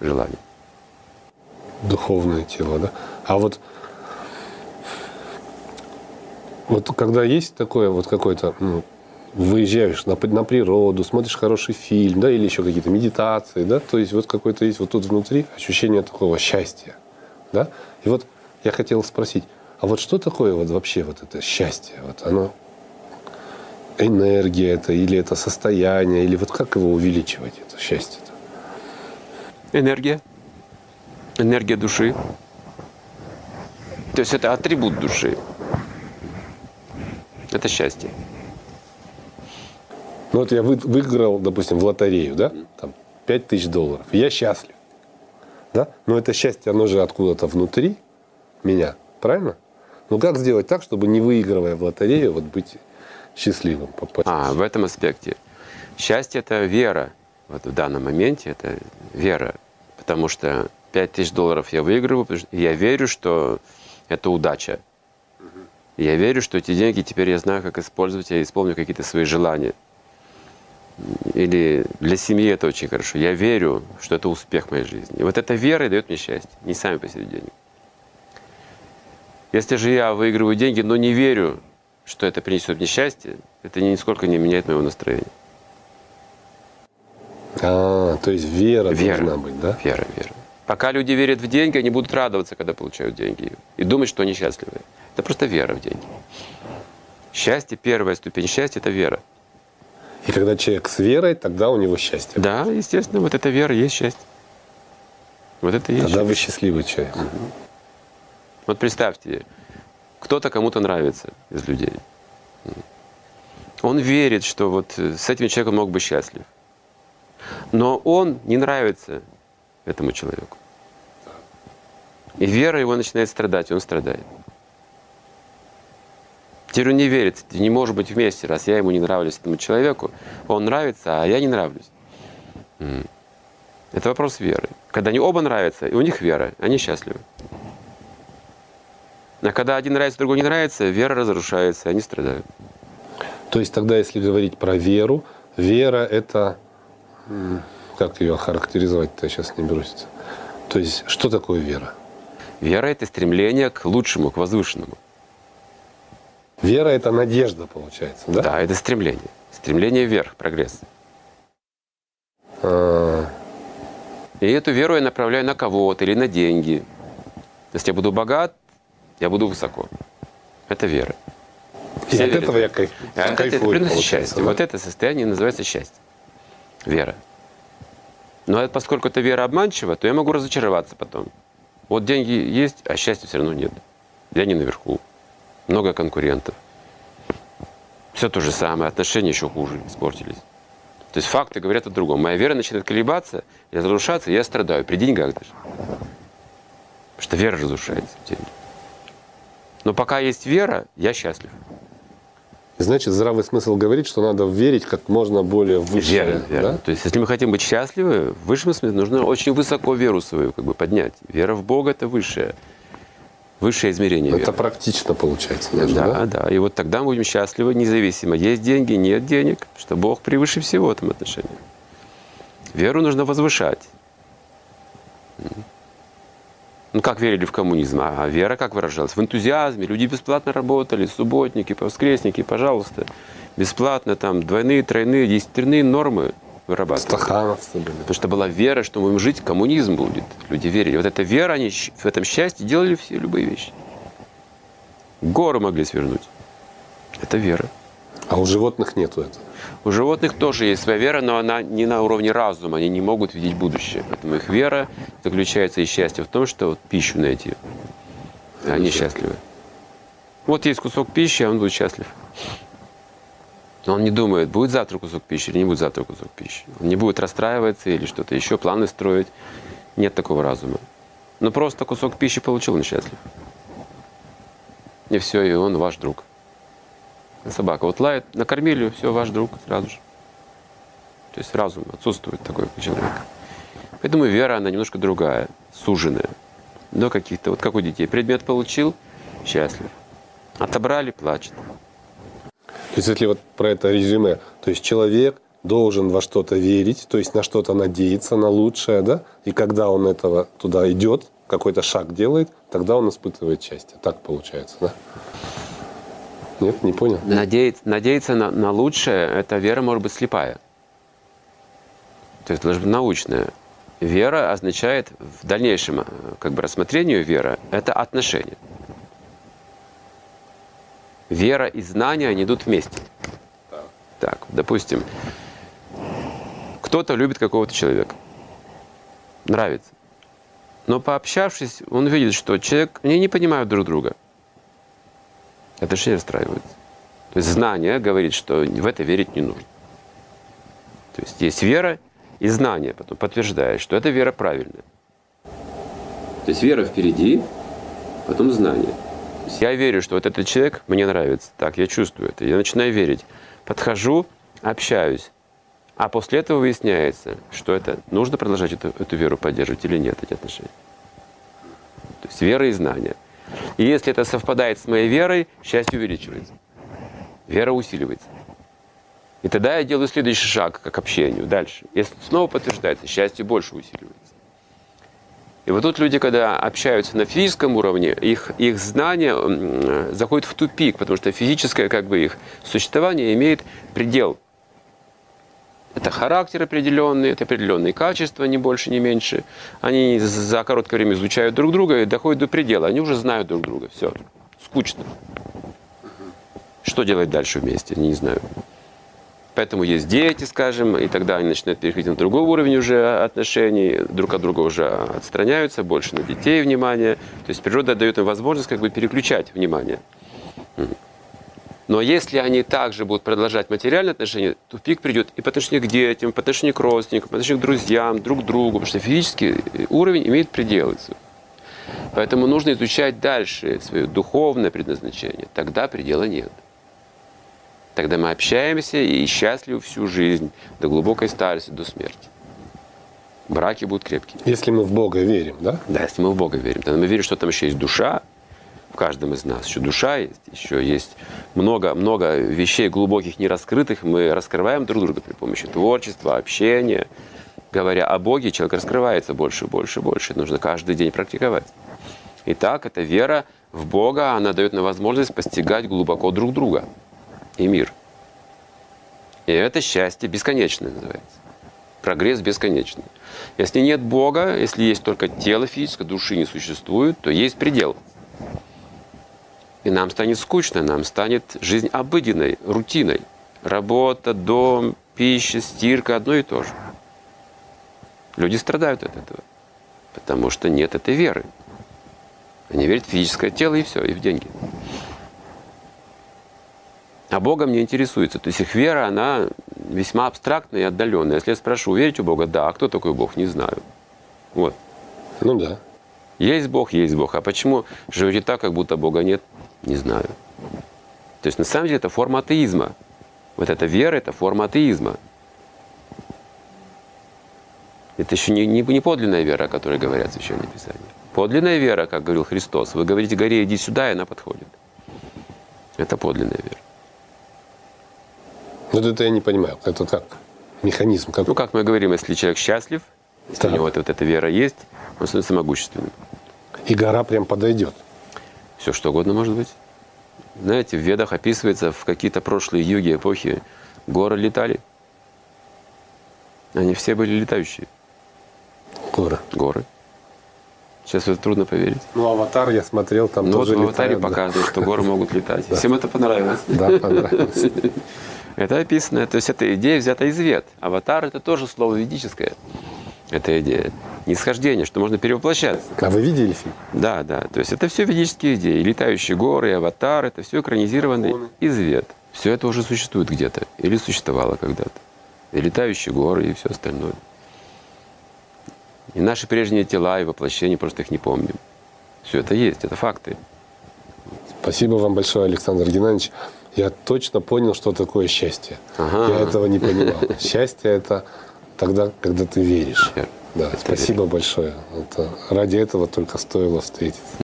желаний. Духовное тело, да? А вот когда есть такое вот какое-то, ну, выезжаешь на природу, смотришь хороший фильм, да, или еще какие-то медитации, да, то есть вот какое-то есть вот тут внутри ощущение такого счастья, да? И вот я хотел спросить, а вот что такое вот вообще вот это счастье? Вот оно, энергия это, или это состояние, или вот как его увеличивать, это счастье-то? Энергия. Энергия души. То есть это атрибут души. Это счастье. Ну вот я выиграл, допустим, в лотерею, да, там, $5000. Я счастлив. Да? Но это счастье, оно же откуда-то внутри меня, правильно? Ну как сделать так, чтобы не выигрывая в лотерею, вот быть счастливым? Попасть? А, в этом аспекте. Счастье — это вера. Вот в данном моменте это вера. Потому что $5000 я выигрываю, потому что я верю, что это удача. Я верю, что эти деньги теперь я знаю, как использовать, я исполню какие-то свои желания. Или для семьи это очень хорошо. Я верю, что это успех в моей жизни. И вот эта вера и дает мне счастье, не сами по себе деньги. Если же я выигрываю деньги, но не верю, что это принесет мне счастье, это нисколько не меняет моего настроения. А, то есть вера должна быть, да? Вера. Пока люди верят в деньги, они будут радоваться, когда получают деньги, и думать, что они счастливы. Это просто вера в деньги. Счастье, первая ступень счастья – это вера. И когда человек с верой, тогда у него счастье. Да, естественно, вот эта вера есть счастье. Вот это и есть. Тогда счастье. Вы счастливый человек. Угу. Вот представьте, кто-то кому-то нравится из людей. Он верит, что вот с этим человеком мог быть счастлив. Но он не нравится этому человеку. И вера его начинает страдать, и он страдает. Теперь он не верит, не может быть вместе, раз я ему не нравлюсь, этому человеку. Он нравится, а я не нравлюсь. Это вопрос веры. Когда они оба нравятся, и у них вера, они счастливы. А когда один нравится, другой не нравится, вера разрушается, и они страдают. То есть тогда, если говорить про веру, вера — это… Как ее охарактеризовать-то, я сейчас не берусь. То есть, что такое вера? Вера — это стремление к лучшему, к возвышенному. Вера — это надежда, получается, да? Да, это стремление. Стремление вверх, прогресс. И эту веру я направляю на кого-то или на деньги. То есть я буду богат, я буду высоко. Это вера. И от этого я кайфую, это счастье. Да? Вот это состояние называется счастье. Вера. Но поскольку эта вера обманчива, то я могу разочароваться потом. Вот деньги есть, а счастья все равно нет. Я не наверху. Много конкурентов. Все то же самое. Отношения еще хуже испортились. То есть факты говорят о другом. Моя вера начинает колебаться, разрушаться, и я страдаю. При деньгах даже. Потому что вера разрушается. Но пока есть вера, я счастлив. Значит, здравый смысл говорит, что надо верить как можно более выше. Верно. Да? То есть, если мы хотим быть счастливы, в высшем смысле нужно очень высоко веру свою как бы поднять. Вера в Бога — это высшее измерение веры. Это практично получается. Даже, да. И вот тогда мы будем счастливы, независимо, есть деньги, нет денег, что Бог превыше всего в этом отношении. Веру нужно возвышать. Ну, как верили в коммунизм, а вера как выражалась? В энтузиазме, люди бесплатно работали, субботники, воскресники, пожалуйста, бесплатно, там, двойные, тройные, десятерные нормы вырабатывали. Стахановцы были. Потому что была вера, что мы будем жить, коммунизм будет. Люди верили. Вот эта вера, они в этом счастье делали все любые вещи. Горы могли свернуть. Это вера. А у животных нету этого? У животных тоже есть своя вера, но она не на уровне разума, они не могут видеть будущее. Поэтому их вера заключается и счастье в том, что вот пищу найти. Они счастливы. Вот есть кусок пищи, а он будет счастлив. Но он не думает, будет завтра кусок пищи или не будет завтра кусок пищи. Он не будет расстраиваться или что-то еще, планы строить. Нет такого разума. Но просто кусок пищи получил, он счастлив. И все, и он ваш друг. Собака вот лает, накормили, все, ваш друг сразу же. То есть разум отсутствует такой человек. Поэтому вера, она немножко другая, суженная. До каких-то, вот как у детей, предмет получил, счастлив. Отобрали, плачет. То есть, если вот про это резюме, то есть человек должен во что-то верить, то есть на что-то надеяться, на лучшее, да? И когда он этого туда идет, какой-то шаг делает, тогда он испытывает счастье. Так получается, да? Нет, не понял? Надеяться на лучшее, эта вера может быть слепая. То есть должна быть научная. Вера означает в дальнейшем, как бы рассмотрению вера, это отношение. Вера и знания, они идут вместе. Так, допустим, кто-то любит какого-то человека, нравится. Но пообщавшись, он видит, что человек, они не понимают друг друга. Отношения расстраиваются. То есть знание говорит, что в это верить не нужно. То есть есть вера, и знание потом подтверждает, что эта вера правильная. То есть вера впереди, потом знание. То есть я верю, что вот этот человек мне нравится. Так, я чувствую это. Я начинаю верить. Подхожу, общаюсь. А после этого выясняется, что это нужно продолжать эту веру поддерживать или нет, эти отношения. То есть вера и знание. И если это совпадает с моей верой, счастье увеличивается. Вера усиливается. И тогда я делаю следующий шаг к общению дальше. Если снова подтверждается, счастье больше усиливается. И вот тут люди, когда общаются на физическом уровне, их знания заходят в тупик, потому что физическое, как бы, их существование имеет предел. Это характер определенный, это определенные качества, ни больше, ни меньше. Они за короткое время изучают друг друга и доходят до предела. Они уже знают друг друга. Все. Скучно. Что делать дальше вместе? Они не знают. Поэтому есть дети, скажем, и тогда они начинают переходить на другой уровень уже отношений, друг от друга уже отстраняются, больше на детей внимания. То есть природа дает им возможность, как бы, переключать внимание. Но если они также будут продолжать материальные отношения, тупик придет и по отношению к детям, по отношению к родственникам, по отношению к друзьям, друг к другу, потому что физический уровень имеет пределы. Поэтому нужно изучать дальше свое духовное предназначение. Тогда предела нет. Тогда мы общаемся и счастливы всю жизнь, до глубокой старости, до смерти. Браки будут крепкие. Если мы в Бога верим, да? Да, если мы в Бога верим. Тогда мы верим, что там еще есть душа. В каждом из нас еще душа есть, еще есть много-много вещей глубоких, не раскрытых. Мы раскрываем друг друга при помощи творчества, общения. Говоря о Боге, человек раскрывается больше, больше, больше. Нужно каждый день практиковать. Итак, эта вера в Бога, она дает нам возможность постигать глубоко друг друга и мир. И это счастье бесконечное называется. Прогресс бесконечный. Если нет Бога, если есть только тело физическое, души не существует, то есть предел. И нам станет скучно, нам станет жизнь обыденной, рутиной. Работа, дом, пища, стирка – одно и то же. Люди страдают от этого, потому что нет этой веры. Они верят в физическое тело и все, и в деньги. А Богом не интересуется. То есть их вера, она весьма абстрактная и отдаленная. Если я спрошу, верите в Бога? Да. А кто такой Бог? Не знаю. Вот. Ну да. Есть Бог. А почему живете так, как будто Бога нет? Не знаю. То есть на самом деле это форма атеизма. Вот эта вера – это форма атеизма. Это еще не подлинная вера, о которой говорят Священное Писание. Подлинная вера, как говорил Христос, вы говорите горе, иди сюда, и она подходит. Это подлинная вера. Вот это я не понимаю. Это как? Механизм какой? Ну, как мы говорим, если человек счастлив, если у него вот эта вера есть, он становится могущественным. И гора прям подойдет. Все что угодно может быть. Знаете, в Ведах описывается, в какие-то прошлые юги, эпохи горы летали. Они все были летающие. Горы. Горы. Сейчас это трудно поверить. Ну, «Аватар» я смотрел, там тоже летают. В «Аватаре» показывают, что горы могут летать. Всем это понравилось. Да, понравилось. Это описано, то есть эта идея взята из Вед. «Аватар» — это тоже слово ведическое. Это идея нисхождения, что можно перевоплощаться. А вы видели фильм? Да, да. То есть это все ведические идеи. И летающие горы, и аватар, это все экранизировано из Вед. Все это уже существует где-то. Или существовало когда-то. И летающие горы, и все остальное. И наши прежние тела, и воплощения, просто их не помним. Все это есть, это факты. Спасибо вам большое, Александр Геннадьевич. Я точно понял, что такое счастье. Ага. Я этого не понимал. Счастье – это тогда, когда ты веришь. Да, спасибо большое. Это, ради этого только стоило встретиться.